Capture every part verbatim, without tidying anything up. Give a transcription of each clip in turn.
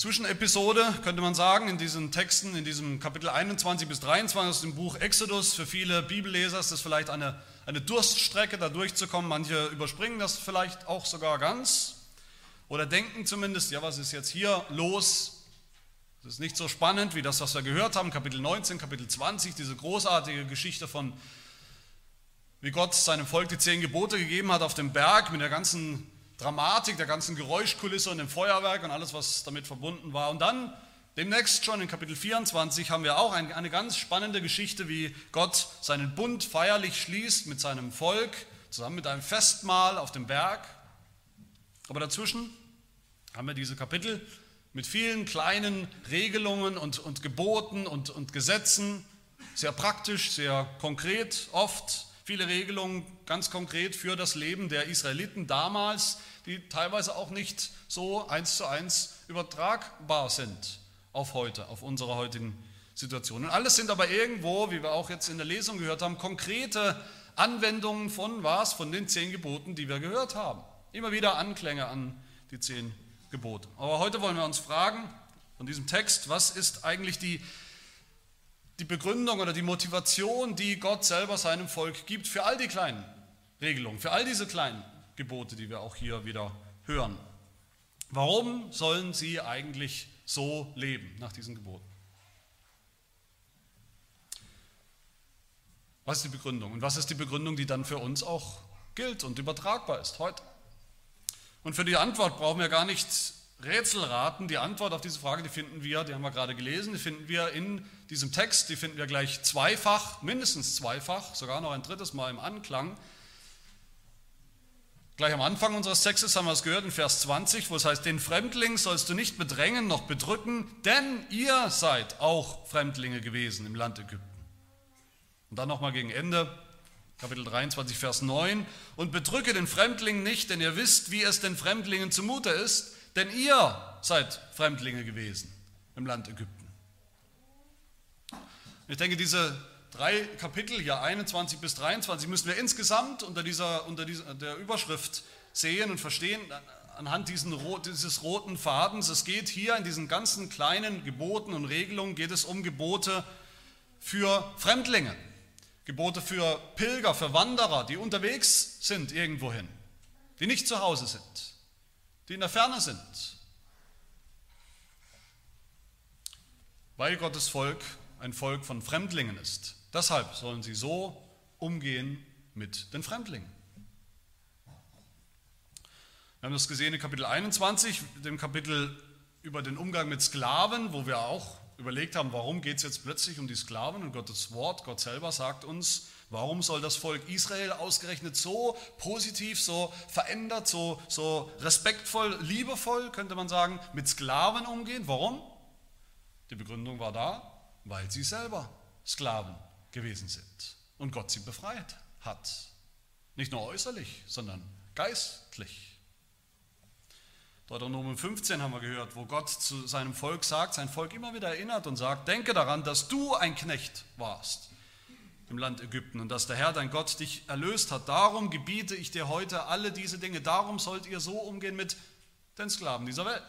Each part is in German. Zwischenepisode, könnte man sagen, in diesen Texten, in diesem Kapitel einundzwanzig bis dreiundzwanzig aus dem Buch Exodus. Für viele Bibelleser ist das vielleicht eine, eine Durststrecke, da durchzukommen. Manche überspringen das vielleicht auch sogar ganz oder denken zumindest, ja, was ist jetzt hier los? Das ist nicht so spannend wie das, was wir gehört haben, Kapitel neunzehn, Kapitel zwanzig, diese großartige Geschichte von, wie Gott seinem Volk die zehn Gebote gegeben hat auf dem Berg mit der ganzen Dramatik, der ganzen Geräuschkulisse und dem Feuerwerk und alles, was damit verbunden war. Und dann demnächst schon in Kapitel vierundzwanzig haben wir auch eine, eine ganz spannende Geschichte, wie Gott seinen Bund feierlich schließt mit seinem Volk, zusammen mit einem Festmahl auf dem Berg. Aber dazwischen haben wir diese Kapitel mit vielen kleinen Regelungen und, und Geboten und, und Gesetzen, sehr praktisch, sehr konkret oft. Viele Regelungen ganz konkret für das Leben der Israeliten damals, die teilweise auch nicht so eins zu eins übertragbar sind auf heute, auf unsere heutigen Situation. Und alles sind aber irgendwo, wie wir auch jetzt in der Lesung gehört haben, konkrete Anwendungen von was? Von den zehn Geboten, die wir gehört haben. Immer wieder Anklänge an die zehn Gebote. Aber heute wollen wir uns fragen, von diesem Text, was ist eigentlich die die Begründung oder die Motivation, die Gott selber seinem Volk gibt für all die kleinen Regelungen, für all diese kleinen Gebote, die wir auch hier wieder hören. Warum sollen sie eigentlich so leben nach diesen Geboten? Was ist die Begründung? Und was ist die Begründung, die dann für uns auch gilt und übertragbar ist heute? Und für die Antwort brauchen wir gar nicht Rätselraten. Die Antwort auf diese Frage, die finden wir, die haben wir gerade gelesen, die finden wir in diesem Text, die finden wir gleich zweifach, mindestens zweifach, sogar noch ein drittes Mal im Anklang. Gleich am Anfang unseres Textes haben wir es gehört in Vers zwanzig, wo es heißt, den Fremdling sollst du nicht bedrängen noch bedrücken, denn ihr seid auch Fremdlinge gewesen im Land Ägypten. Und dann nochmal gegen Ende, Kapitel dreiundzwanzig, Vers neun, und bedrücke den Fremdling nicht, denn ihr wisst, wie es den Fremdlingen zumute ist, denn ihr seid Fremdlinge gewesen im Land Ägypten. Ich denke, diese drei Kapitel, hier einundzwanzig bis dreiundzwanzig, müssen wir insgesamt unter dieser, unter dieser der Überschrift sehen und verstehen, anhand diesen, dieses roten Fadens. Es geht hier in diesen ganzen kleinen Geboten und Regelungen, geht es um Gebote für Fremdlinge, Gebote für Pilger, für Wanderer, die unterwegs sind irgendwohin, die nicht zu Hause sind, die in der Ferne sind, weil Gottes Volk ein Volk von Fremdlingen ist. Deshalb sollen sie so umgehen mit den Fremdlingen. Wir haben das gesehen in Kapitel einundzwanzig, dem Kapitel über den Umgang mit Sklaven, wo wir auch überlegt haben, warum geht es jetzt plötzlich um die Sklaven und Gottes Wort. Gott selber sagt uns, warum soll das Volk Israel ausgerechnet so positiv, so verändert, so, so respektvoll, liebevoll, könnte man sagen, mit Sklaven umgehen? Warum? Die Begründung war da, weil sie selber Sklaven gewesen sind und Gott sie befreit hat. Nicht nur äußerlich, sondern geistlich. Deuteronomium fünfzehn haben wir gehört, wo Gott zu seinem Volk sagt, sein Volk immer wieder erinnert und sagt, denke daran, dass du ein Knecht warst im Land Ägypten und dass der Herr, dein Gott, dich erlöst hat. Darum gebiete ich dir heute alle diese Dinge. Darum sollt ihr so umgehen mit den Sklaven dieser Welt.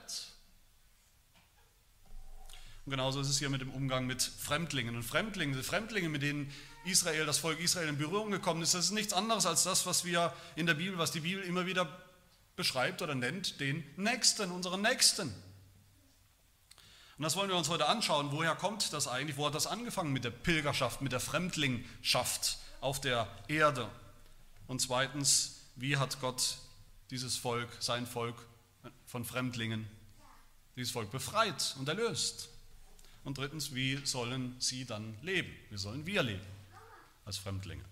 Und genauso ist es hier mit dem Umgang mit Fremdlingen. Und Fremdlinge, die Fremdlinge, mit denen Israel, das Volk Israel in Berührung gekommen ist, das ist nichts anderes als das, was wir in der Bibel, was die Bibel immer wieder beschreibt oder nennt, den Nächsten, unseren Nächsten. Und das wollen wir uns heute anschauen, woher kommt das eigentlich, wo hat das angefangen mit der Pilgerschaft, mit der Fremdlingschaft auf der Erde? Und zweitens, wie hat Gott dieses Volk, sein Volk von Fremdlingen, dieses Volk befreit und erlöst? Und drittens, wie sollen sie dann leben? Wie sollen wir leben als Fremdlinge?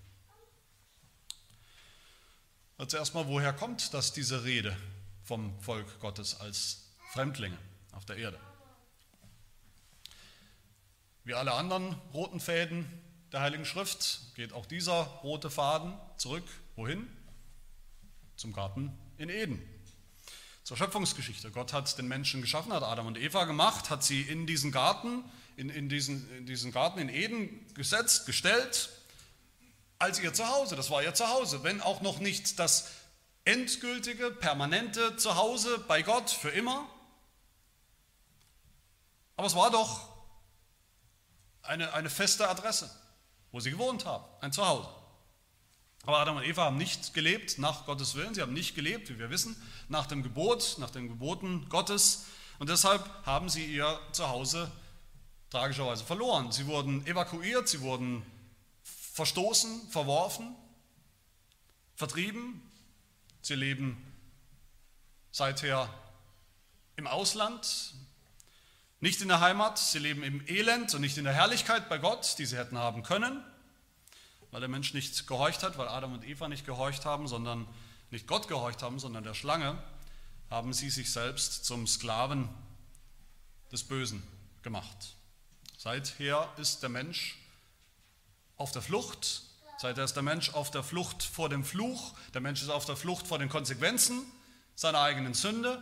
Also erstmal, woher kommt das, diese Rede vom Volk Gottes als Fremdlinge auf der Erde? Wie alle anderen roten Fäden der Heiligen Schrift geht auch dieser rote Faden zurück. Wohin? Zum Garten in Eden. Zur Schöpfungsgeschichte. Gott hat den Menschen geschaffen, hat Adam und Eva gemacht, hat sie in diesen Garten, in, in, diesen, in diesen Garten in Eden gesetzt, gestellt, als ihr Zuhause. Das war ihr Zuhause. Wenn auch noch nicht das endgültige, permanente Zuhause bei Gott für immer, Aber es war doch eine, eine feste Adresse, wo sie gewohnt haben, ein Zuhause. Aber Adam und Eva haben nicht gelebt nach Gottes Willen, sie haben nicht gelebt, wie wir wissen, nach dem Gebot, nach den Geboten Gottes. Und deshalb haben sie ihr Zuhause tragischerweise verloren. Sie wurden evakuiert, sie wurden verstoßen, verworfen, vertrieben. Sie leben seither im Ausland, nicht in der Heimat. Sie leben im Elend und nicht in der Herrlichkeit bei Gott, die sie hätten haben können, weil der Mensch nicht gehorcht hat, weil Adam und Eva nicht gehorcht haben, sondern nicht Gott gehorcht haben, sondern der Schlange, haben sie sich selbst zum Sklaven des Bösen gemacht. Seither ist der Mensch auf der Flucht, seither ist der Mensch auf der Flucht vor dem Fluch, der Mensch ist auf der Flucht vor den Konsequenzen seiner eigenen Sünde,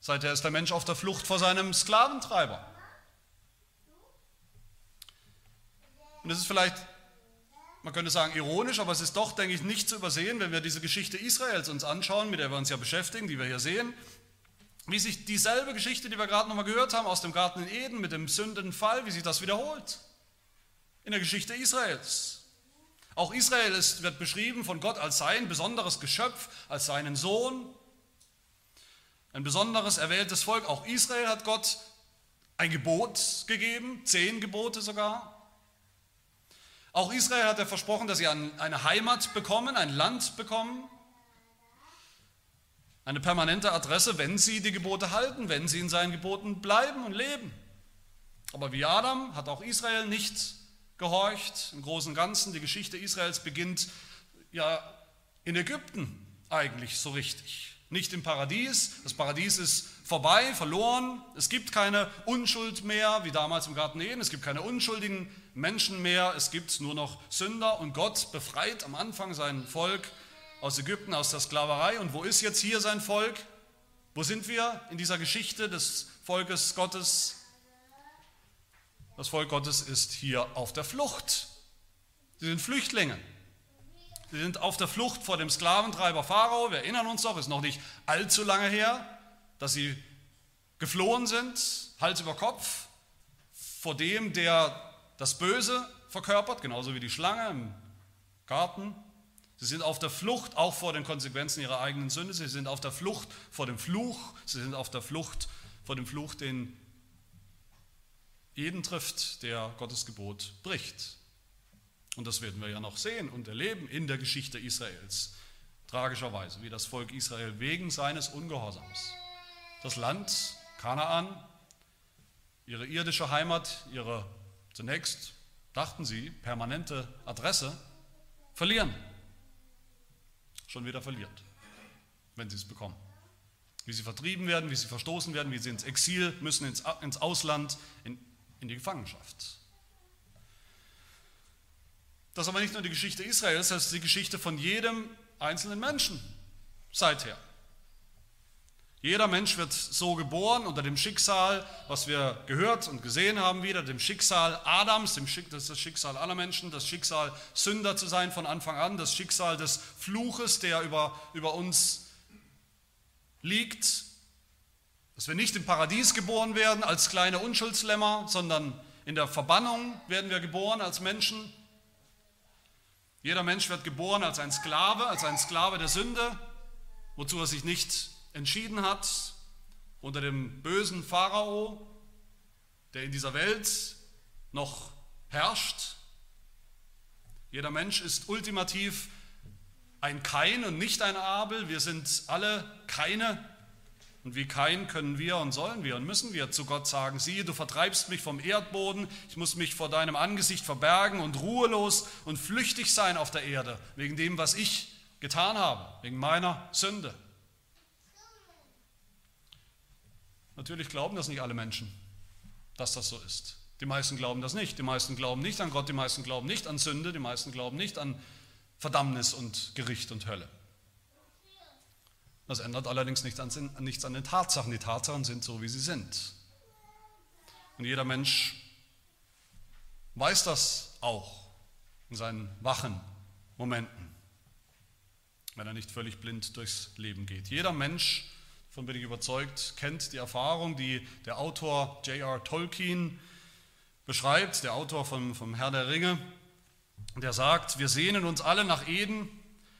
seither ist der Mensch auf der Flucht vor seinem Sklaventreiber. Und das ist vielleicht, man könnte sagen, ironisch, aber es ist doch, denke ich, nicht zu übersehen, wenn wir diese Geschichte Israels uns anschauen, mit der wir uns ja beschäftigen, die wir hier sehen, wie sich dieselbe Geschichte, die wir gerade nochmal gehört haben, aus dem Garten in Eden mit dem Sündenfall, wie sich das wiederholt in der Geschichte Israels. Auch Israel ist, wird beschrieben von Gott als sein besonderes Geschöpf, als seinen Sohn, ein besonderes erwähltes Volk. Auch Israel hat Gott ein Gebot gegeben, zehn Gebote sogar. Auch Israel hat er versprochen, dass sie eine Heimat bekommen, ein Land bekommen, eine permanente Adresse, wenn sie die Gebote halten, wenn sie in seinen Geboten bleiben und leben. Aber wie Adam hat auch Israel nicht gehorcht. Im Großen und Ganzen, die Geschichte Israels beginnt ja in Ägypten eigentlich so richtig. Nicht im Paradies, das Paradies ist vorbei, verloren, es gibt keine Unschuld mehr, wie damals im Garten Eden, es gibt keine unschuldigen Menschen mehr, es gibt nur noch Sünder und Gott befreit am Anfang sein Volk aus Ägypten, aus der Sklaverei. Und wo ist jetzt hier sein Volk? Wo sind wir in dieser Geschichte des Volkes Gottes? Das Volk Gottes ist hier auf der Flucht. Sie sind Flüchtlinge. Sie sind auf der Flucht vor dem Sklaventreiber Pharao. Wir erinnern uns doch, ist noch nicht allzu lange her, dass sie geflohen sind, Hals über Kopf, vor dem, der das Böse verkörpert, genauso wie die Schlange im Garten. Sie sind auf der Flucht auch vor den Konsequenzen ihrer eigenen Sünde. Sie sind auf der Flucht vor dem Fluch. Sie sind auf der Flucht vor dem Fluch, den jeden trifft, der Gottes Gebot bricht. Und das werden wir ja noch sehen und erleben in der Geschichte Israels. Tragischerweise, wie das Volk Israel wegen seines Ungehorsams das Land Kanaan, ihre irdische Heimat, ihre zunächst, dachten sie, permanente Adresse, verlieren. Schon wieder verliert, wenn sie es bekommen. Wie sie vertrieben werden, wie sie verstoßen werden, wie sie ins Exil müssen, ins, ins Ausland, in, in die Gefangenschaft. Das ist aber nicht nur die Geschichte Israels, das ist die Geschichte von jedem einzelnen Menschen seither. Jeder Mensch wird so geboren unter dem Schicksal, was wir gehört und gesehen haben wieder, dem Schicksal Adams, dem Schick, das ist das Schicksal aller Menschen, das Schicksal Sünder zu sein von Anfang an, das Schicksal des Fluches, der über, über uns liegt, dass wir nicht im Paradies geboren werden als kleine Unschuldslämmer, sondern in der Verbannung werden wir geboren als Menschen. Jeder Mensch wird geboren als ein Sklave, als ein Sklave der Sünde, wozu er sich nicht entschieden hat, unter dem bösen Pharao, der in dieser Welt noch herrscht. Jeder Mensch ist ultimativ ein Kain und nicht ein Abel. Wir sind alle Kaine und wie Kain können wir und sollen wir und müssen wir zu Gott sagen, siehe, du vertreibst mich vom Erdboden, ich muss mich vor deinem Angesicht verbergen und ruhelos und flüchtig sein auf der Erde, wegen dem, was ich getan habe, wegen meiner Sünde. Natürlich glauben das nicht alle Menschen, dass das so ist. Die meisten glauben das nicht. Die meisten glauben nicht an Gott, die meisten glauben nicht an Sünde, die meisten glauben nicht an Verdammnis und Gericht und Hölle. Das ändert allerdings nichts an, nichts an den Tatsachen. Die Tatsachen sind so, wie sie sind. Und jeder Mensch weiß das auch in seinen wachen Momenten, wenn er nicht völlig blind durchs Leben geht. Jeder Mensch davon bin ich überzeugt, kennt die Erfahrung, die der Autor J R Tolkien beschreibt, der Autor vom, vom Herr der Ringe, der sagt, wir sehnen uns alle nach Eden,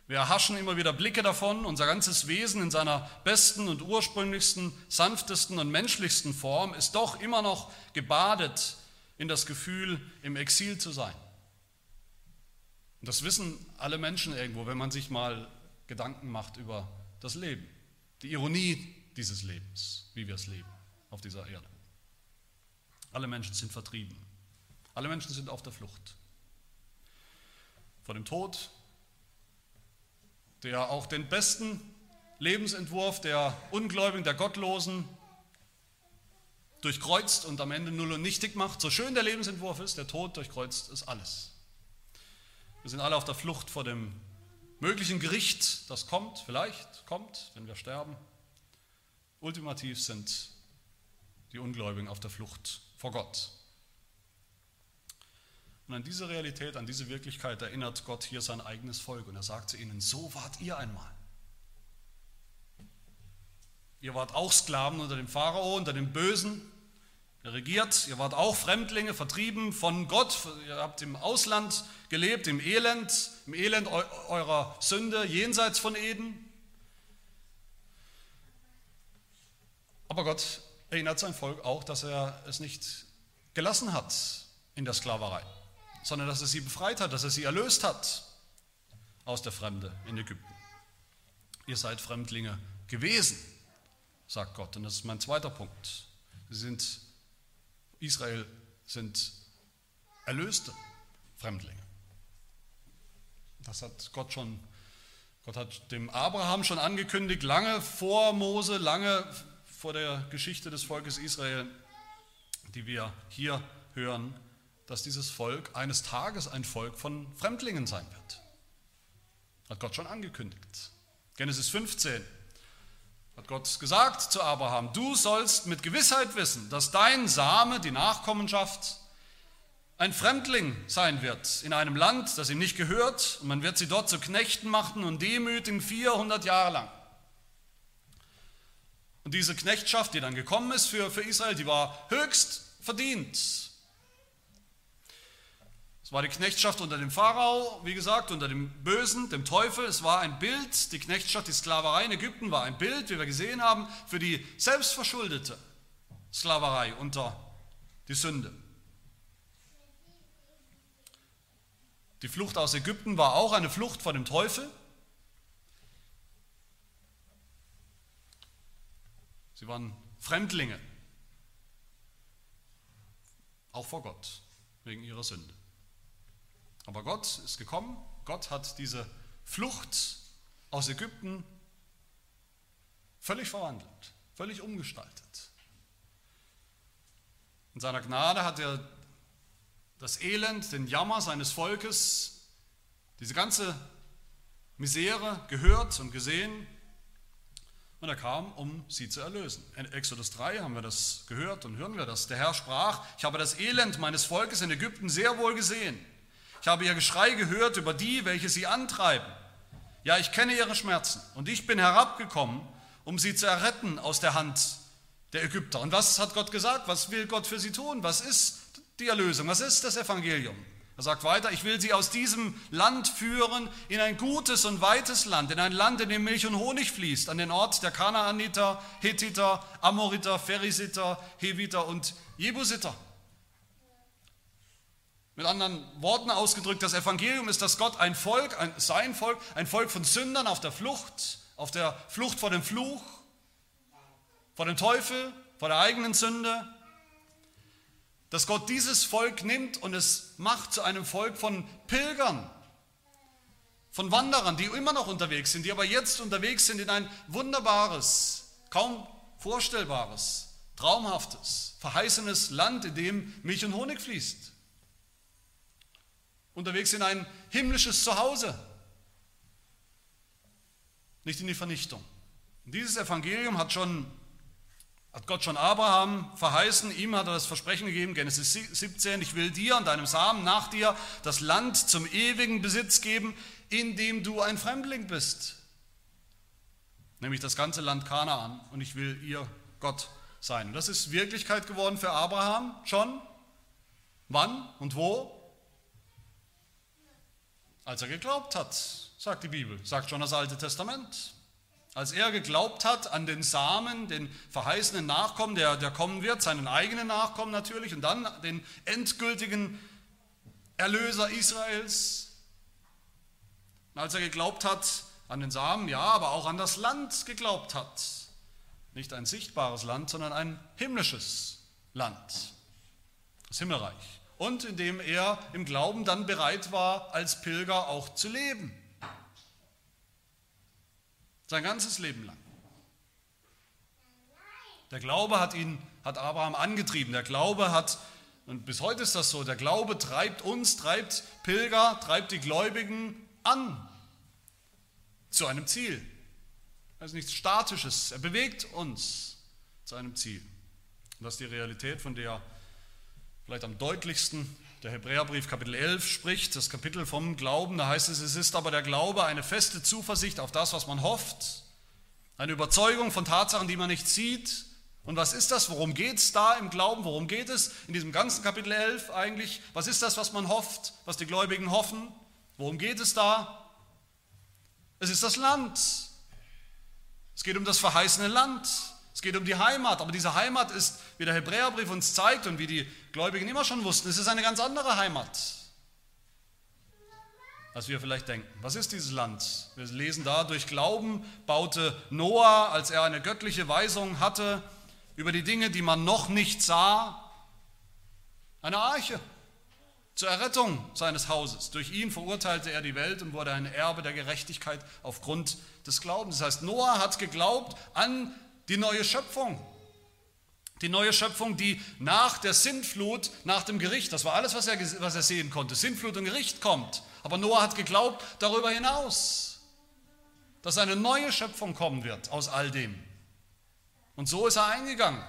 wir erhaschen immer wieder Blicke davon, unser ganzes Wesen in seiner besten und ursprünglichsten, sanftesten und menschlichsten Form ist doch immer noch gebadet in das Gefühl, im Exil zu sein. Und das wissen alle Menschen irgendwo, wenn man sich mal Gedanken macht über das Leben, die Ironie dieses Lebens, wie wir es leben auf dieser Erde. Alle Menschen sind vertrieben, alle Menschen sind auf der Flucht vor dem Tod, der auch den besten Lebensentwurf der Ungläubigen, der Gottlosen durchkreuzt und am Ende null und nichtig macht. So schön der Lebensentwurf ist, der Tod durchkreuzt ist alles. Wir sind alle auf der Flucht vor dem möglichen Gericht, das kommt, vielleicht kommt, wenn wir sterben. Ultimativ sind die Ungläubigen auf der Flucht vor Gott. Und an diese Realität, an diese Wirklichkeit erinnert Gott hier sein eigenes Volk. Und er sagt zu ihnen, so wart ihr einmal. Ihr wart auch Sklaven unter dem Pharao, unter dem Bösen. Er regiert, ihr wart auch Fremdlinge, vertrieben von Gott. Ihr habt im Ausland gelebt, im Elend, im Elend eurer Sünde, jenseits von Eden. Aber Gott erinnert sein Volk auch, dass er es nicht gelassen hat in der Sklaverei, sondern dass er sie befreit hat, dass er sie erlöst hat aus der Fremde in Ägypten. Ihr seid Fremdlinge gewesen, sagt Gott. Und das ist mein zweiter Punkt. Sie sind, Israel sind erlöste Fremdlinge. Das hat Gott schon, Gott hat dem Abraham schon angekündigt, lange vor Mose, lange vor der Geschichte des Volkes Israel, die wir hier hören, dass dieses Volk eines Tages ein Volk von Fremdlingen sein wird. Hat Gott schon angekündigt. Genesis fünfzehn hat Gott gesagt zu Abraham, du sollst mit Gewissheit wissen, dass dein Same, die Nachkommenschaft, ein Fremdling sein wird in einem Land, das ihm nicht gehört, und man wird sie dort zu Knechten machen und demütigen vierhundert Jahre lang. Und diese Knechtschaft, die dann gekommen ist für, für Israel, die war höchst verdient. Es war die Knechtschaft unter dem Pharao, wie gesagt, unter dem Bösen, dem Teufel. Es war ein Bild, die Knechtschaft, die Sklaverei in Ägypten war ein Bild, wie wir gesehen haben, für die selbstverschuldete Sklaverei unter die Sünde. Die Flucht aus Ägypten war auch eine Flucht vor dem Teufel. Sie waren Fremdlinge, auch vor Gott, wegen ihrer Sünde. Aber Gott ist gekommen, Gott hat diese Flucht aus Ägypten völlig verwandelt, völlig umgestaltet. In seiner Gnade hat er das Elend, den Jammer seines Volkes, diese ganze Misere gehört und gesehen, und er kam, um sie zu erlösen. In Exodus drei haben wir das gehört und hören wir das. Der Herr sprach, ich habe das Elend meines Volkes in Ägypten sehr wohl gesehen. Ich habe ihr Geschrei gehört über die, welche sie antreiben. Ja, ich kenne ihre Schmerzen und ich bin herabgekommen, um sie zu erretten aus der Hand der Ägypter. Und was hat Gott gesagt? Was will Gott für sie tun? Was ist die Erlösung? Was ist das Evangelium? Er sagt weiter, ich will sie aus diesem Land führen in ein gutes und weites Land, in ein Land, in dem Milch und Honig fließt, an den Ort der Kanaaniter, Hethiter, Amoriter, Pherisiter, Heviter und Jebusiter. Mit anderen Worten ausgedrückt, das Evangelium ist, dass Gott ein Volk, ein, sein Volk, ein Volk von Sündern auf der Flucht, auf der Flucht vor dem Fluch, vor dem Teufel, vor der eigenen Sünde, dass Gott dieses Volk nimmt und es macht zu einem Volk von Pilgern, von Wanderern, die immer noch unterwegs sind, die aber jetzt unterwegs sind in ein wunderbares, kaum vorstellbares, traumhaftes, verheißenes Land, in dem Milch und Honig fließt. Unterwegs in ein himmlisches Zuhause, nicht in die Vernichtung. Und dieses Evangelium hat, schon, hat Gott schon Abraham verheißen, ihm hat er das Versprechen gegeben, Genesis siebzehn, ich will dir und deinem Samen nach dir das Land zum ewigen Besitz geben, in dem du ein Fremdling bist. nämlich das ganze Land Kanaan, und ich will ihr Gott sein. Und das ist Wirklichkeit geworden für Abraham schon. Wann und wo? Als er geglaubt hat, sagt die Bibel, sagt schon das Alte Testament. Als er geglaubt hat an den Samen, den verheißenen Nachkommen, der, der kommen wird, seinen eigenen Nachkommen natürlich, und dann den endgültigen Erlöser Israels. Und als er geglaubt hat an den Samen, ja, aber auch an das Land geglaubt hat. Nicht ein sichtbares Land, sondern ein himmlisches Land, das Himmelreich. Und indem er im Glauben dann bereit war, als Pilger auch zu leben. Sein ganzes Leben lang. Der Glaube hat ihn, hat Abraham angetrieben. Der Glaube hat, und bis heute ist das so, der Glaube treibt uns, treibt Pilger, treibt die Gläubigen an. Zu einem Ziel. Das ist nichts Statisches. Er bewegt uns zu einem Ziel. Und das ist die Realität, von der vielleicht am deutlichsten der Hebräerbrief Kapitel elf spricht, das Kapitel vom Glauben, da heißt es, es ist aber der Glaube eine feste Zuversicht auf das, was man hofft, eine Überzeugung von Tatsachen, die man nicht sieht. Und was ist das? Worum geht es da im Glauben? Worum geht es in diesem ganzen Kapitel elf eigentlich? Was ist das, was man hofft, was die Gläubigen hoffen? Worum geht es da? Es ist das Land. Es geht um das verheißene Land. Es geht um die Heimat, aber diese Heimat ist, wie der Hebräerbrief uns zeigt und wie die Gläubigen immer schon wussten, es ist eine ganz andere Heimat, als wir vielleicht denken. Was ist dieses Land? Wir lesen da, durch Glauben baute Noah, als er eine göttliche Weisung hatte über die Dinge, die man noch nicht sah, eine Arche zur Errettung seines Hauses. Durch ihn verurteilte er die Welt und wurde ein Erbe der Gerechtigkeit aufgrund des Glaubens. Das heißt, Noah hat geglaubt an die neue Schöpfung, die neue Schöpfung, die nach der Sintflut, nach dem Gericht, das war alles, was er, was er sehen konnte, Sintflut und Gericht kommt. Aber Noah hat geglaubt darüber hinaus, dass eine neue Schöpfung kommen wird aus all dem. Und so ist er eingegangen.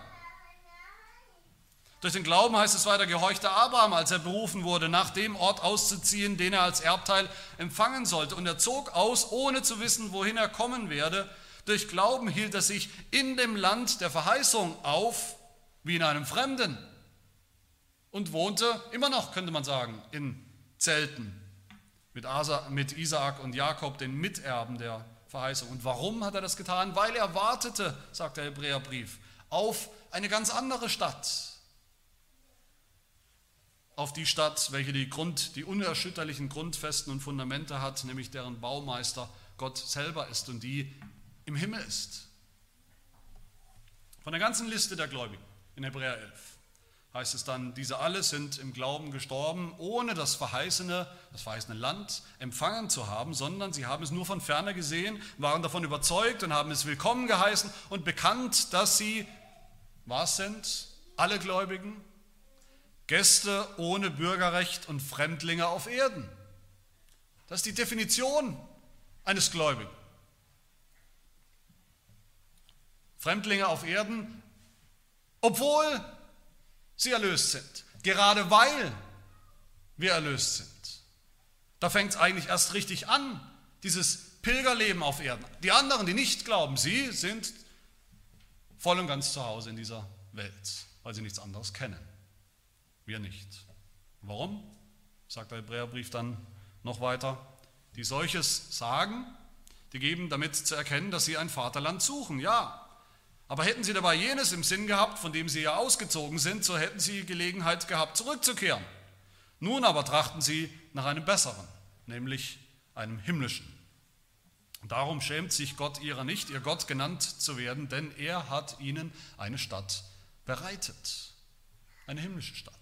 Durch den Glauben, heißt es weiter, gehorchte Abraham, als er berufen wurde, nach dem Ort auszuziehen, den er als Erbteil empfangen sollte. Und er zog aus, ohne zu wissen, wohin er kommen werde. Durch Glauben hielt er sich in dem Land der Verheißung auf, wie in einem Fremden, und wohnte immer noch, könnte man sagen, in Zelten mit, Asa, mit Isaac und Jakob, den Miterben der Verheißung. Und warum hat er das getan? Weil er wartete, sagt der Hebräerbrief, auf eine ganz andere Stadt. Auf die Stadt, welche die, Grund, die unerschütterlichen Grundfesten und Fundamente hat, nämlich deren Baumeister Gott selber ist und die im Himmel ist. Von der ganzen Liste der Gläubigen in Hebräer elf heißt es dann, diese alle sind im Glauben gestorben, ohne das verheißene, das verheißene Land empfangen zu haben, sondern sie haben es nur von ferne gesehen, waren davon überzeugt und haben es willkommen geheißen und bekannt, dass sie, was sind? Alle Gläubigen, Gäste ohne Bürgerrecht und Fremdlinge auf Erden. Das ist die Definition eines Gläubigen. Fremdlinge auf Erden, obwohl sie erlöst sind. Gerade weil wir erlöst sind. Da fängt es eigentlich erst richtig an, dieses Pilgerleben auf Erden. Die anderen, die nicht glauben, sie sind voll und ganz zu Hause in dieser Welt, weil sie nichts anderes kennen. Wir nicht. Warum? Sagt der Hebräerbrief dann noch weiter. Die solches sagen, die geben damit zu erkennen, dass sie ein Vaterland suchen. Ja, aber hätten sie dabei jenes im Sinn gehabt, von dem sie ja ausgezogen sind, so hätten sie Gelegenheit gehabt, zurückzukehren. Nun aber trachten sie nach einem besseren, nämlich einem himmlischen. Und darum schämt sich Gott ihrer nicht, ihr Gott genannt zu werden, denn er hat ihnen eine Stadt bereitet, eine himmlische Stadt.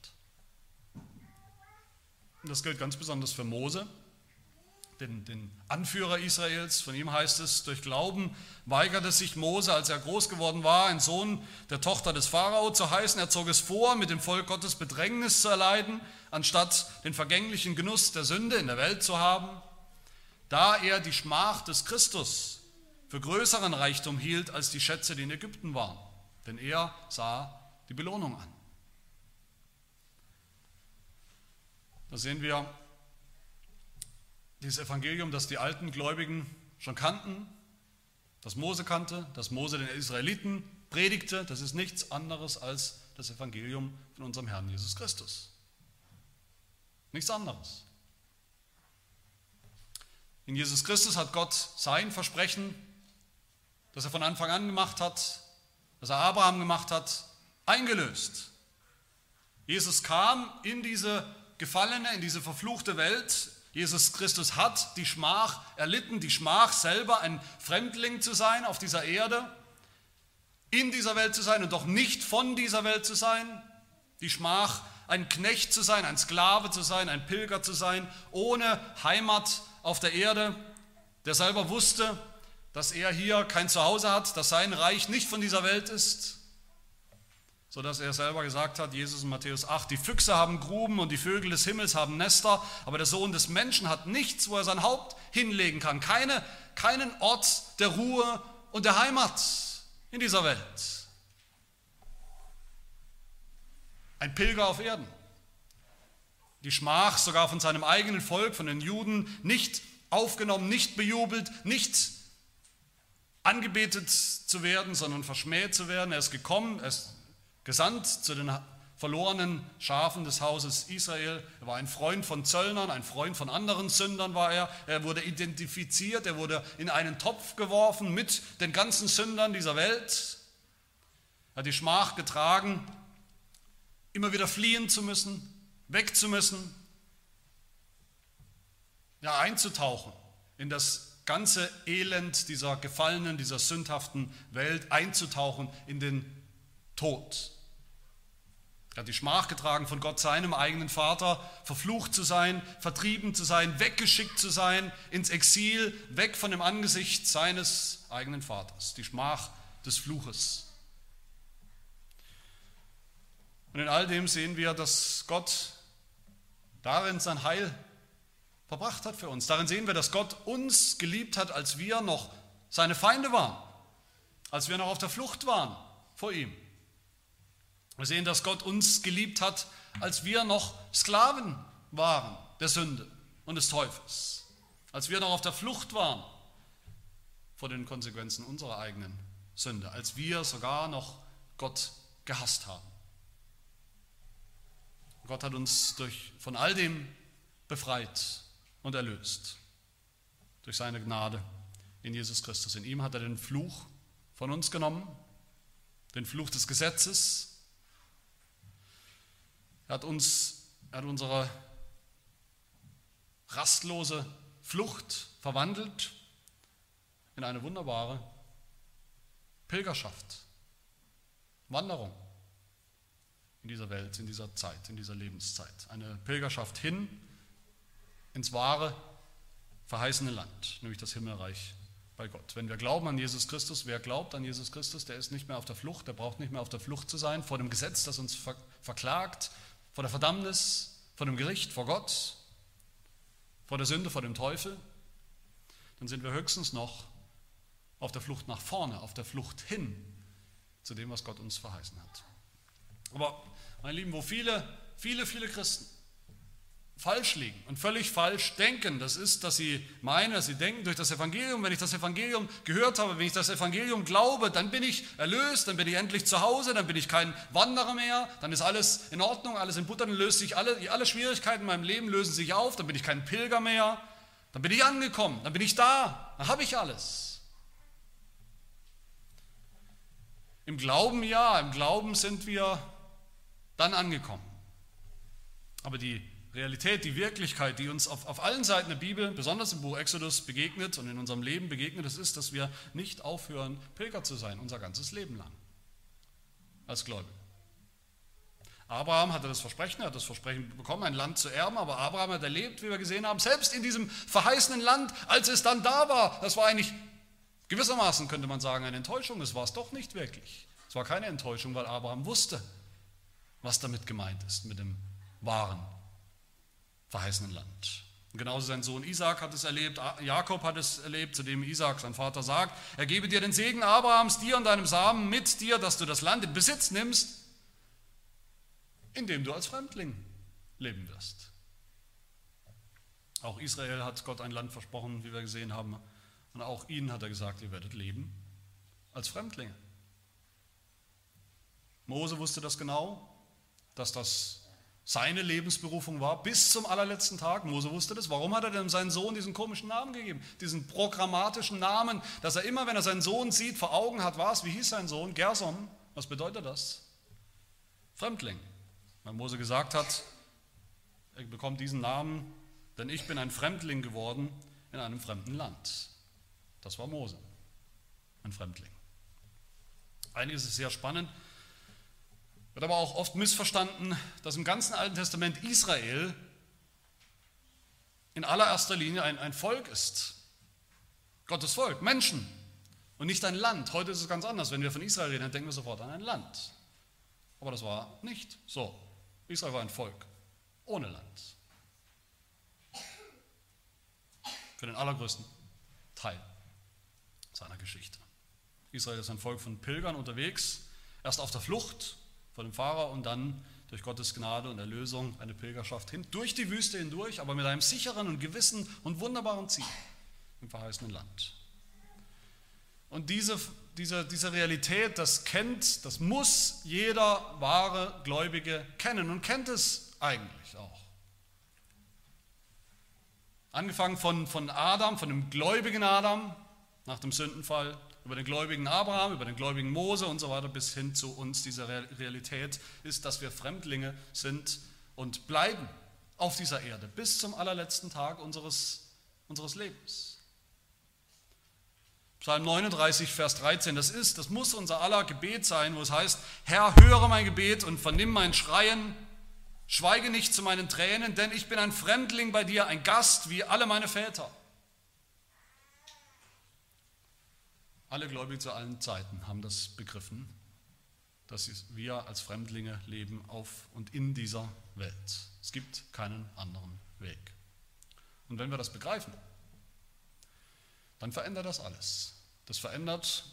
Und das gilt ganz besonders für Mose, Den, den Anführer Israels. Von ihm heißt es, durch Glauben weigerte sich Mose, als er groß geworden war, ein Sohn der Tochter des Pharao zu heißen. Er zog es vor, mit dem Volk Gottes Bedrängnis zu erleiden, anstatt den vergänglichen Genuss der Sünde in der Welt zu haben, da er die Schmach des Christus für größeren Reichtum hielt, als die Schätze, die in Ägypten waren. Denn er sah die Belohnung an. Da sehen wir dieses Evangelium, das die alten Gläubigen schon kannten, das Mose kannte, das Mose den Israeliten predigte, das ist nichts anderes als das Evangelium von unserem Herrn Jesus Christus. Nichts anderes. In Jesus Christus hat Gott sein Versprechen, das er von Anfang an gemacht hat, das er Abraham gemacht hat, eingelöst. Jesus kam in diese gefallene, in diese verfluchte Welt. Jesus Christus hat die Schmach erlitten, die Schmach selber, ein Fremdling zu sein auf dieser Erde, in dieser Welt zu sein und doch nicht von dieser Welt zu sein. Die Schmach, ein Knecht zu sein, ein Sklave zu sein, ein Pilger zu sein, ohne Heimat auf der Erde, der selber wusste, dass er hier kein Zuhause hat, dass sein Reich nicht von dieser Welt ist, sodass er selber gesagt hat, Jesus in Matthäus acht, die Füchse haben Gruben und die Vögel des Himmels haben Nester, aber der Sohn des Menschen hat nichts, wo er sein Haupt hinlegen kann, keine, keinen Ort der Ruhe und der Heimat in dieser Welt. Ein Pilger auf Erden. Die Schmach sogar von seinem eigenen Volk, von den Juden, nicht aufgenommen, nicht bejubelt, nicht angebetet zu werden, sondern verschmäht zu werden. Er ist gekommen, er ist gesandt zu den verlorenen Schafen des Hauses Israel. Er war ein Freund von Zöllnern, ein Freund von anderen Sündern war er. Er wurde identifiziert, er wurde in einen Topf geworfen mit den ganzen Sündern dieser Welt. Er hat die Schmach getragen, immer wieder fliehen zu müssen, weg zu müssen, ja, einzutauchen in das ganze Elend dieser gefallenen, dieser sündhaften Welt, einzutauchen in den Tod. Er hat die Schmach getragen, von Gott, seinem eigenen Vater, verflucht zu sein, vertrieben zu sein, weggeschickt zu sein, ins Exil, weg von dem Angesicht seines eigenen Vaters. Die Schmach des Fluches. Und in all dem sehen wir, dass Gott darin sein Heil verbracht hat für uns. Darin sehen wir, dass Gott uns geliebt hat, als wir noch seine Feinde waren, als wir noch auf der Flucht waren vor ihm. Wir sehen, dass Gott uns geliebt hat, als wir noch Sklaven waren der Sünde und des Teufels, als wir noch auf der Flucht waren vor den Konsequenzen unserer eigenen Sünde, als wir sogar noch Gott gehasst haben. Gott hat uns durch, von all dem befreit und erlöst durch seine Gnade in Jesus Christus. In ihm hat er den Fluch von uns genommen, den Fluch des Gesetzes. Er hat uns, er hat unsere rastlose Flucht verwandelt in eine wunderbare Pilgerschaft, Wanderung in dieser Welt, in dieser Zeit, in dieser Lebenszeit. Eine Pilgerschaft hin ins wahre, verheißene Land, nämlich das Himmelreich bei Gott. Wenn wir glauben an Jesus Christus, wer glaubt an Jesus Christus, der ist nicht mehr auf der Flucht, der braucht nicht mehr auf der Flucht zu sein, vor dem Gesetz, das uns ver- verklagt, vor der Verdammnis, vor dem Gericht, vor Gott, vor der Sünde, vor dem Teufel. Dann sind wir höchstens noch auf der Flucht nach vorne, auf der Flucht hin zu dem, was Gott uns verheißen hat. Aber, meine Lieben, wo viele, viele, viele Christen falsch liegen und völlig falsch denken, das ist, dass sie meinen, dass sie denken, durch das Evangelium, wenn ich das Evangelium gehört habe, wenn ich das Evangelium glaube, dann bin ich erlöst, dann bin ich endlich zu Hause, dann bin ich kein Wanderer mehr, dann ist alles in Ordnung, alles in Butter, dann löst sich alle, alle Schwierigkeiten in meinem Leben lösen sich auf, dann bin ich kein Pilger mehr, dann bin ich angekommen, dann bin ich da, dann habe ich alles. Im Glauben ja, im Glauben sind wir dann angekommen. Aber die Realität, die Wirklichkeit, die uns auf, auf allen Seiten der Bibel, besonders im Buch Exodus begegnet und in unserem Leben begegnet, das ist, dass wir nicht aufhören, Pilger zu sein, unser ganzes Leben lang, als Gläubige. Abraham hatte das Versprechen, er hat das Versprechen bekommen, ein Land zu erben, aber Abraham hat erlebt, wie wir gesehen haben, selbst in diesem verheißenen Land, als es dann da war, das war eigentlich gewissermaßen, könnte man sagen, eine Enttäuschung, es war es doch nicht wirklich. Es war keine Enttäuschung, weil Abraham wusste, was damit gemeint ist, mit dem wahren, verheißenen Land. Und genauso sein Sohn Isaac hat es erlebt, Jakob hat es erlebt, zu dem Isaac, sein Vater, sagt, er gebe dir den Segen Abrahams, dir und deinem Samen mit dir, dass du das Land in Besitz nimmst, in dem du als Fremdling leben wirst. Auch Israel hat Gott ein Land versprochen, wie wir gesehen haben, Und auch ihnen hat er gesagt, ihr werdet leben als Fremdlinge. Mose wusste das genau, dass das seine Lebensberufung war, bis zum allerletzten Tag. Mose wusste das. Warum hat er denn seinen Sohn diesen komischen Namen gegeben? Diesen programmatischen Namen, dass er immer, wenn er seinen Sohn sieht, vor Augen hat, was, wie hieß sein Sohn? Gerson. Was bedeutet das? Fremdling. Weil Mose gesagt hat, er bekommt diesen Namen, denn ich bin ein Fremdling geworden in einem fremden Land. Das war Mose, ein Fremdling. Einiges ist sehr spannend. Wird aber auch oft missverstanden, dass im ganzen Alten Testament Israel in allererster Linie ein, ein Volk ist. Gottes Volk, Menschen und nicht ein Land. Heute ist es ganz anders. Wenn wir von Israel reden, dann denken wir sofort an ein Land. Aber das war nicht so. Israel war ein Volk ohne Land. Für den allergrößten Teil seiner Geschichte. Israel ist ein Volk von Pilgern unterwegs, erst auf der Flucht von dem Pharao und dann durch Gottes Gnade und Erlösung eine Pilgerschaft hin, durch die Wüste hindurch, aber mit einem sicheren und gewissen und wunderbaren Ziel im verheißenen Land. Und diese, diese, diese Realität, das kennt, das muss jeder wahre Gläubige kennen und kennt es eigentlich auch. Angefangen von, von Adam, von dem gläubigen Adam nach dem Sündenfall, über den gläubigen Abraham, über den gläubigen Mose und so weiter bis hin zu uns. Diese Realität ist, dass wir Fremdlinge sind und bleiben auf dieser Erde bis zum allerletzten Tag unseres, unseres Lebens. Psalm neununddreißig, Vers dreizehn, das ist, das muss unser aller Gebet sein, wo es heißt, Herr, höre mein Gebet und vernimm mein Schreien, schweige nicht zu meinen Tränen, denn ich bin ein Fremdling bei dir, ein Gast wie alle meine Väter. Alle Gläubigen zu allen Zeiten haben das begriffen, dass wir als Fremdlinge leben auf und in dieser Welt. Es gibt keinen anderen Weg. Und wenn wir das begreifen, dann verändert das alles. Das verändert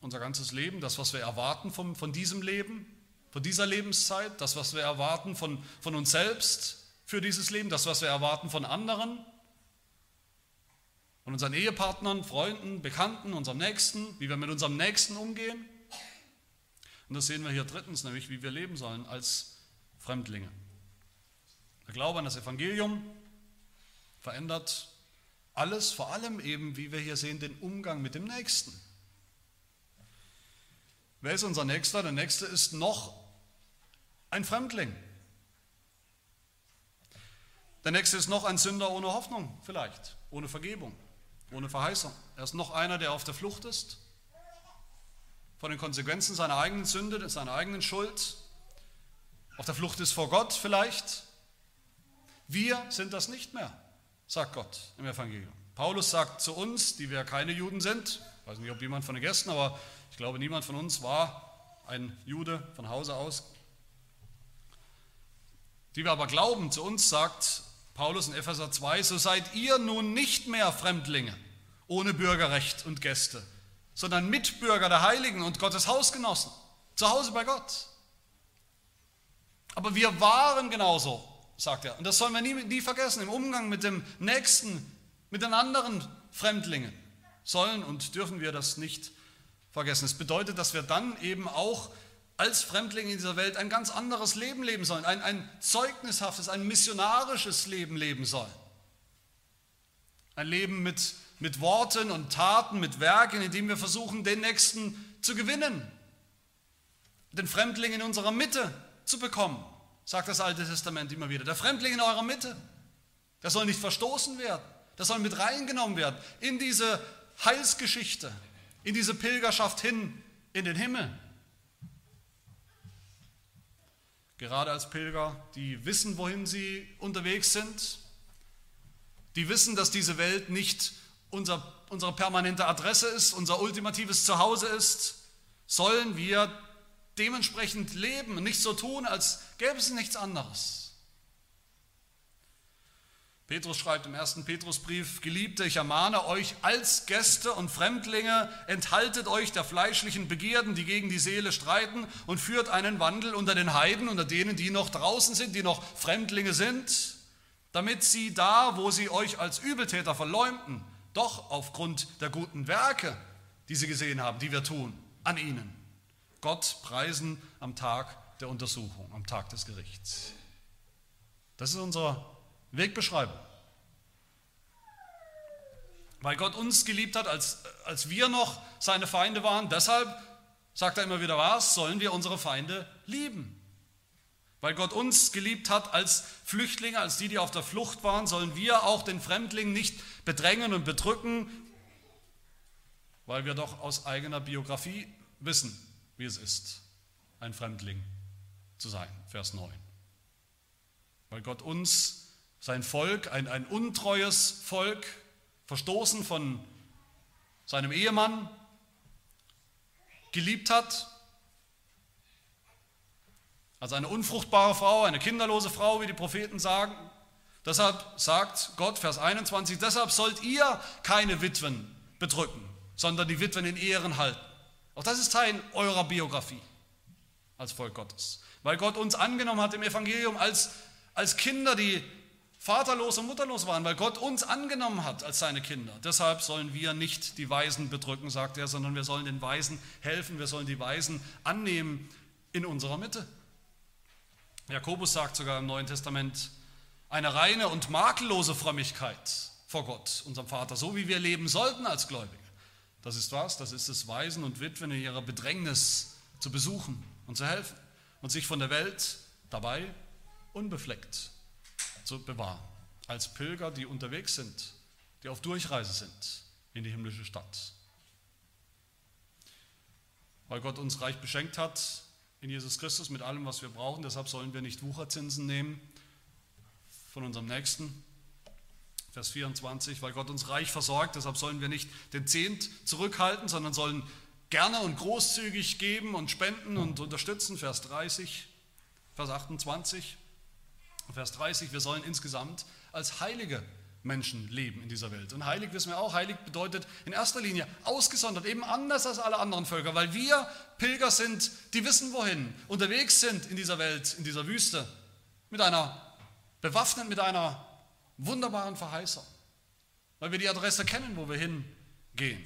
unser ganzes Leben, das, was wir erwarten vom, von diesem Leben, von dieser Lebenszeit, das, was wir erwarten von, von uns selbst für dieses Leben, das, was wir erwarten von anderen, von unseren Ehepartnern, Freunden, Bekannten, unserem Nächsten, wie wir mit unserem Nächsten umgehen. Und das sehen wir hier drittens, nämlich wie wir leben sollen als Fremdlinge. Der Glaube an das Evangelium verändert alles, vor allem eben, wie wir hier sehen, den Umgang mit dem Nächsten. Wer ist unser Nächster? Der Nächste ist noch ein Fremdling. Der Nächste ist noch ein Sünder ohne Hoffnung vielleicht, ohne Vergebung. Ohne Verheißung. Er ist noch einer, der auf der Flucht ist, von den Konsequenzen seiner eigenen Sünde, seiner eigenen Schuld, auf der Flucht ist vor Gott vielleicht. Wir sind das nicht mehr, sagt Gott im Evangelium. Paulus sagt zu uns, die wir keine Juden sind, ich weiß nicht, ob jemand von den Gästen, aber ich glaube, niemand von uns war ein Jude von Hause aus, die wir aber glauben, zu uns sagt Paulus in Epheser zwei, so seid ihr nun nicht mehr Fremdlinge, ohne Bürgerrecht und Gäste, sondern Mitbürger der Heiligen und Gottes Hausgenossen, zu Hause bei Gott. Aber wir waren genauso, sagt er. Und das sollen wir nie, nie vergessen, im Umgang mit dem Nächsten, mit den anderen Fremdlingen sollen und dürfen wir das nicht vergessen. Es bedeutet, dass wir dann eben auch als Fremdlinge in dieser Welt ein ganz anderes Leben leben sollen, ein, ein zeugnishaftes, ein missionarisches Leben leben sollen. Ein Leben mit, mit Worten und Taten, mit Werken, in dem wir versuchen, den Nächsten zu gewinnen, den Fremdling in unserer Mitte zu bekommen, sagt das Alte Testament immer wieder. Der Fremdling in eurer Mitte, der soll nicht verstoßen werden, der soll mit reingenommen werden in diese Heilsgeschichte, in diese Pilgerschaft hin in den Himmel. Gerade als Pilger, die wissen, wohin sie unterwegs sind, die wissen, dass diese Welt nicht unser, unsere permanente Adresse ist, unser ultimatives Zuhause ist, sollen wir dementsprechend leben und nicht so tun, als gäbe es nichts anderes. Petrus schreibt im ersten Petrusbrief, Geliebte, ich ermahne euch als Gäste und Fremdlinge, enthaltet euch der fleischlichen Begierden, die gegen die Seele streiten und führt einen Wandel unter den Heiden, unter denen, die noch draußen sind, die noch Fremdlinge sind, damit sie da, wo sie euch als Übeltäter verleumden, Doch aufgrund der guten Werke, die sie gesehen haben, die wir tun, an ihnen. Gott preisen am Tag der Untersuchung, am Tag des Gerichts. Das ist unsere Wegbeschreibung. Weil Gott uns geliebt hat, als, als wir noch seine Feinde waren, deshalb, sagt er immer wieder was, sollen wir unsere Feinde lieben. Weil Gott uns geliebt hat als Flüchtlinge, als die, die auf der Flucht waren, sollen wir auch den Fremdling nicht bedrängen und bedrücken, weil wir doch aus eigener Biografie wissen, wie es ist, ein Fremdling zu sein. Vers neun. Weil Gott uns, sein Volk, ein, ein untreues Volk, verstoßen von seinem Ehemann, geliebt hat, also eine unfruchtbare Frau, eine kinderlose Frau, wie die Propheten sagen. Deshalb sagt Gott, Vers einundzwanzig, deshalb sollt ihr keine Witwen bedrücken, sondern die Witwen in Ehren halten. Auch das ist Teil eurer Biografie als Volk Gottes. Weil Gott uns angenommen hat im Evangelium als, als Kinder, die vaterlos und mutterlos waren, weil Gott uns angenommen hat als seine Kinder. Deshalb sollen wir nicht die Waisen bedrücken, sagt er, sondern wir sollen den Waisen helfen, wir sollen die Waisen annehmen in unserer Mitte. Jakobus sagt sogar im Neuen Testament, eine reine und makellose Frömmigkeit vor Gott, unserem Vater, so wie wir leben sollten als Gläubige. Das ist was? Das ist es, Waisen und Witwen in ihrer Bedrängnis zu besuchen und zu helfen und sich von der Welt dabei unbefleckt zu bewahren. Als Pilger, die unterwegs sind, die auf Durchreise sind in die himmlische Stadt. Weil Gott uns reich beschenkt hat, in Jesus Christus mit allem, was wir brauchen. Deshalb sollen wir nicht Wucherzinsen nehmen von unserem Nächsten. Vers vierundzwanzig, weil Gott uns reich versorgt, deshalb sollen wir nicht den Zehnt zurückhalten, sondern sollen gerne und großzügig geben und spenden und unterstützen. Vers dreißig, Vers achtundzwanzig, Vers dreißig, wir sollen insgesamt als heilige Menschen leben in dieser Welt. Und heilig wissen wir auch, heilig bedeutet in erster Linie ausgesondert, eben anders als alle anderen Völker, weil wir Pilger sind, die wissen wohin, unterwegs sind in dieser Welt, in dieser Wüste, mit einer, bewaffnet mit einer wunderbaren Verheißung, weil wir die Adresse kennen, wo wir hingehen.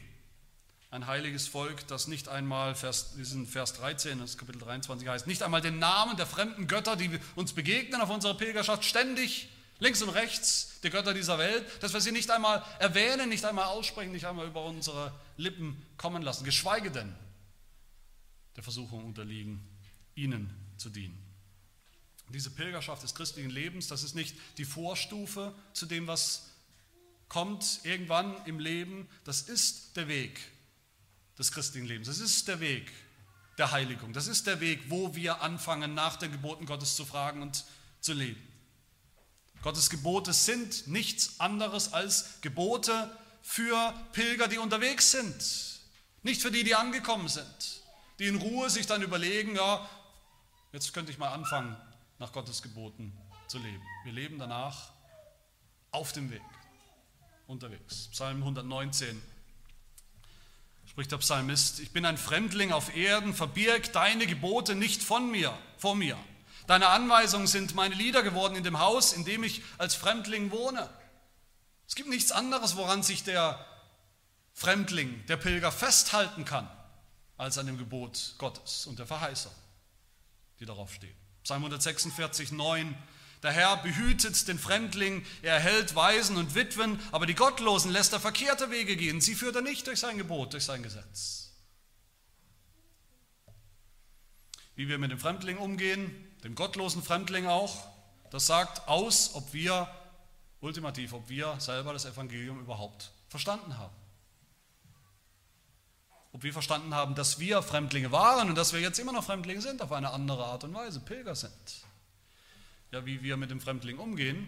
Ein heiliges Volk, das nicht einmal, Vers, diesen Vers dreizehn, das Kapitel dreiundzwanzig heißt, nicht einmal den Namen der fremden Götter, die uns begegnen auf unserer Pilgerschaft, ständig links und rechts, die Götter dieser Welt, dass wir sie nicht einmal erwähnen, nicht einmal aussprechen, nicht einmal über unsere Lippen kommen lassen, geschweige denn der Versuchung unterliegen, ihnen zu dienen. Diese Pilgerschaft des christlichen Lebens, das ist nicht die Vorstufe zu dem, was kommt irgendwann im Leben, das ist der Weg des christlichen Lebens, das ist der Weg der Heiligung, das ist der Weg, wo wir anfangen, nach den Geboten Gottes zu fragen und zu leben. Gottes Gebote sind nichts anderes als Gebote für Pilger, die unterwegs sind. Nicht für die, die angekommen sind, die in Ruhe sich dann überlegen, ja, jetzt könnte ich mal anfangen, nach Gottes Geboten zu leben. Wir leben danach auf dem Weg, unterwegs. Psalm hundertneunzehn spricht der Psalmist, ich bin ein Fremdling auf Erden, verbirg deine Gebote nicht von mir, vor mir. Deine Anweisungen sind meine Lieder geworden in dem Haus, in dem ich als Fremdling wohne. Es gibt nichts anderes, woran sich der Fremdling, der Pilger festhalten kann, als an dem Gebot Gottes und der Verheißung, die darauf steht. Psalm hundertsechsundvierzig, neun, der Herr behütet den Fremdling, er erhält Waisen und Witwen, aber die Gottlosen lässt er verkehrte Wege gehen. Sie führt er nicht durch sein Gebot, durch sein Gesetz. Wie wir mit dem Fremdling umgehen, dem gottlosen Fremdling auch, das sagt aus, ob wir, ultimativ, ob wir selber das Evangelium überhaupt verstanden haben. Ob wir verstanden haben, dass wir Fremdlinge waren und dass wir jetzt immer noch Fremdlinge sind, auf eine andere Art und Weise, Pilger sind. Ja, wie wir mit dem Fremdling umgehen,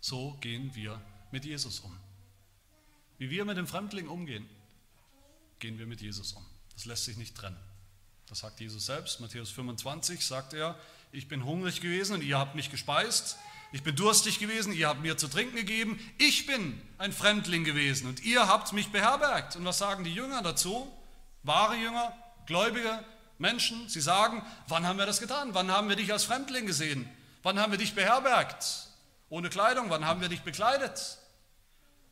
so gehen wir mit Jesus um. Wie wir mit dem Fremdling umgehen, gehen wir mit Jesus um. Das lässt sich nicht trennen. Das sagt Jesus selbst, Matthäus fünfundzwanzig sagt er, ich bin hungrig gewesen und ihr habt mich gespeist, ich bin durstig gewesen, ihr habt mir zu trinken gegeben, ich bin ein Fremdling gewesen und ihr habt mich beherbergt. Und was sagen die Jünger dazu? Wahre Jünger, gläubige Menschen, sie sagen, wann haben wir das getan? Wann haben wir dich als Fremdling gesehen? Wann haben wir dich beherbergt? Ohne Kleidung, wann haben wir dich bekleidet?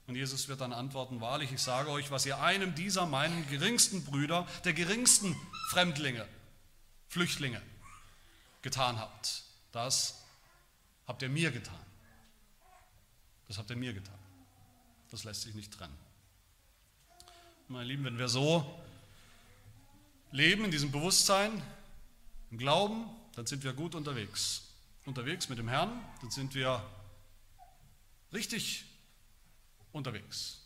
Und Jesus wird dann antworten, wahrlich, ich sage euch, was ihr einem dieser meinen geringsten Brüder, der geringsten Fremdlinge, Flüchtlinge getan habt, das habt ihr mir getan. Das habt ihr mir getan. Das lässt sich nicht trennen. Meine Lieben, wenn wir so leben in diesem Bewusstsein, im Glauben, dann sind wir gut unterwegs. Unterwegs mit dem Herrn, dann sind wir richtig unterwegs.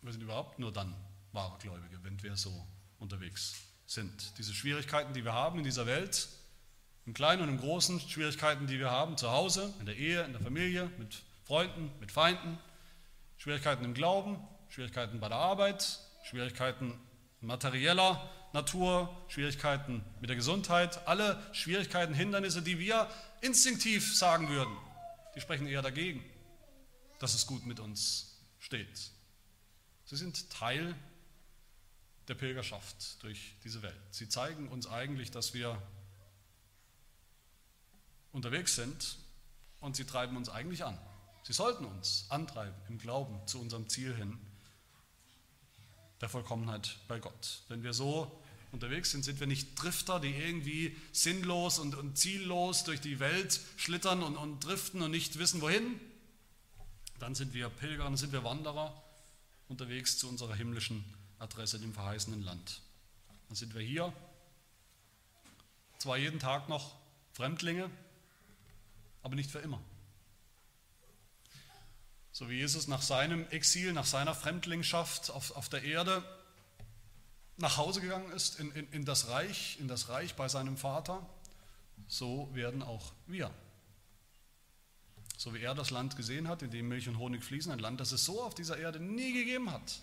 Wir sind überhaupt nur dann wahre Gläubige, wenn wir so unterwegs sind. Diese Schwierigkeiten, die wir haben in dieser Welt, im Kleinen und im Großen, Schwierigkeiten, die wir haben zu Hause, in der Ehe, in der Familie, mit Freunden, mit Feinden, Schwierigkeiten im Glauben, Schwierigkeiten bei der Arbeit, Schwierigkeiten materieller Natur, Schwierigkeiten mit der Gesundheit, alle Schwierigkeiten, Hindernisse, die wir instinktiv sagen würden, die sprechen eher dagegen, dass es gut mit uns steht. Sie sind Teil der Pilgerschaft durch diese Welt. Sie zeigen uns eigentlich, dass wir unterwegs sind, und sie treiben uns eigentlich an. Sie sollten uns antreiben im Glauben zu unserem Ziel hin, der Vollkommenheit bei Gott. Wenn wir so unterwegs sind, sind wir nicht Drifter, die irgendwie sinnlos und, und ziellos durch die Welt schlittern und, und driften und nicht wissen, wohin. Dann sind wir Pilger, dann sind wir Wanderer unterwegs zu unserer himmlischen Adresse, dem verheißenen Land. Dann sind wir hier, zwar jeden Tag noch Fremdlinge, aber nicht für immer. So wie Jesus nach seinem Exil, nach seiner Fremdlingschaft auf, auf der Erde nach Hause gegangen ist, in, in, in das Reich, in das Reich bei seinem Vater, so werden auch wir. So wie er das Land gesehen hat, in dem Milch und Honig fließen, ein Land, das es so auf dieser Erde nie gegeben hat.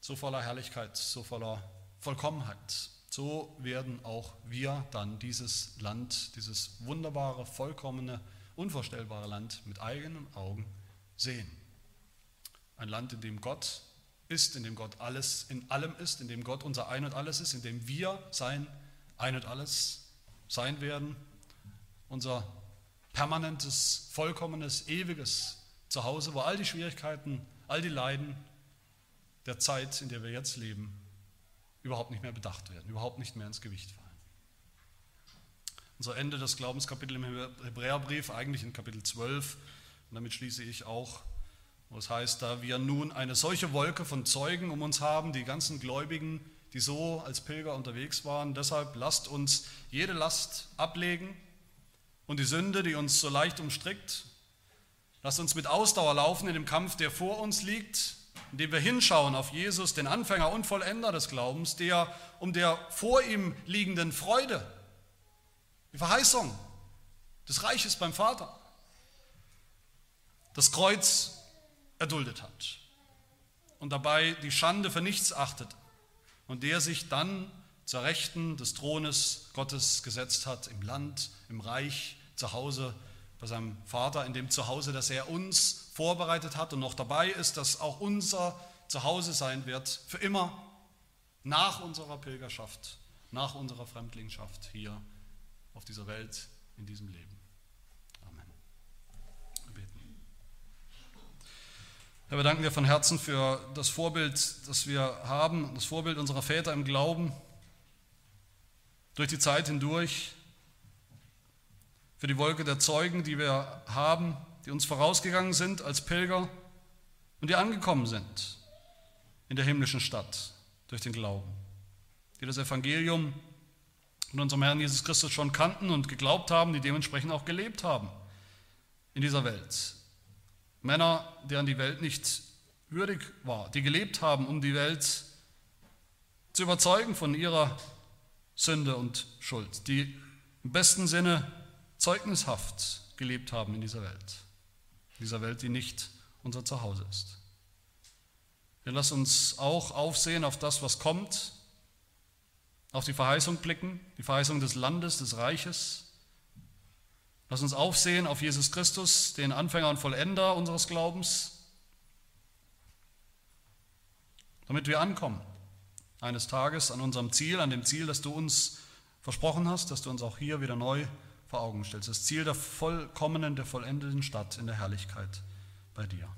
So voller Herrlichkeit, so voller Vollkommenheit. So werden auch wir dann dieses Land, dieses wunderbare, vollkommene, unvorstellbare Land mit eigenen Augen sehen. Ein Land, in dem Gott ist, in dem Gott alles in allem ist, in dem Gott unser Ein und Alles ist, in dem wir sein Ein und Alles sein werden, unser permanentes, vollkommenes, ewiges Zuhause, wo all die Schwierigkeiten, all die Leiden der Zeit, in der wir jetzt leben, überhaupt nicht mehr bedacht werden, überhaupt nicht mehr ins Gewicht fallen. Unser Ende des Glaubenskapitels im Hebräerbrief, eigentlich in Kapitel zwölf, und damit schließe ich auch, wo es heißt, da wir nun eine solche Wolke von Zeugen um uns haben, die ganzen Gläubigen, die so als Pilger unterwegs waren, deshalb lasst uns jede Last ablegen und die Sünde, die uns so leicht umstrickt. Lasst uns mit Ausdauer laufen in dem Kampf, der vor uns liegt, indem wir hinschauen auf Jesus, den Anfänger und Vollender des Glaubens, der um der vor ihm liegenden Freude, die Verheißung des Reiches beim Vater, das Kreuz erduldet hat und dabei die Schande für nichts achtet und der sich dann zur Rechten des Thrones Gottes gesetzt hat, im Land, im Reich, zu Hause, bei seinem Vater, in dem Zuhause, das er uns vorbereitet hat und noch dabei ist, dass auch unser Zuhause sein wird, für immer, nach unserer Pilgerschaft, nach unserer Fremdlingschaft hier auf dieser Welt, in diesem Leben. Amen. Wir beten. Herr, wir danken dir von Herzen für das Vorbild, das wir haben, das Vorbild unserer Väter im Glauben, durch die Zeit hindurch, für die Wolke der Zeugen, die wir haben, die uns vorausgegangen sind als Pilger und die angekommen sind in der himmlischen Stadt durch den Glauben, die das Evangelium von unserem Herrn Jesus Christus schon kannten und geglaubt haben, die dementsprechend auch gelebt haben in dieser Welt. Männer, deren die Welt nicht würdig war, die gelebt haben, um die Welt zu überzeugen von ihrer Sünde und Schuld, die im besten Sinne zeugnishaft gelebt haben in dieser Welt, in dieser Welt, die nicht unser Zuhause ist. Wir lassen uns auch aufsehen auf das, was kommt, auf die Verheißung blicken, die Verheißung des Landes, des Reiches. Lass uns aufsehen auf Jesus Christus, den Anfänger und Vollender unseres Glaubens, damit wir ankommen eines Tages an unserem Ziel, an dem Ziel, das du uns versprochen hast, dass du uns auch hier wieder neu vor Augen stellst. Das Ziel der vollkommenen, der vollendeten Stadt in der Herrlichkeit bei dir.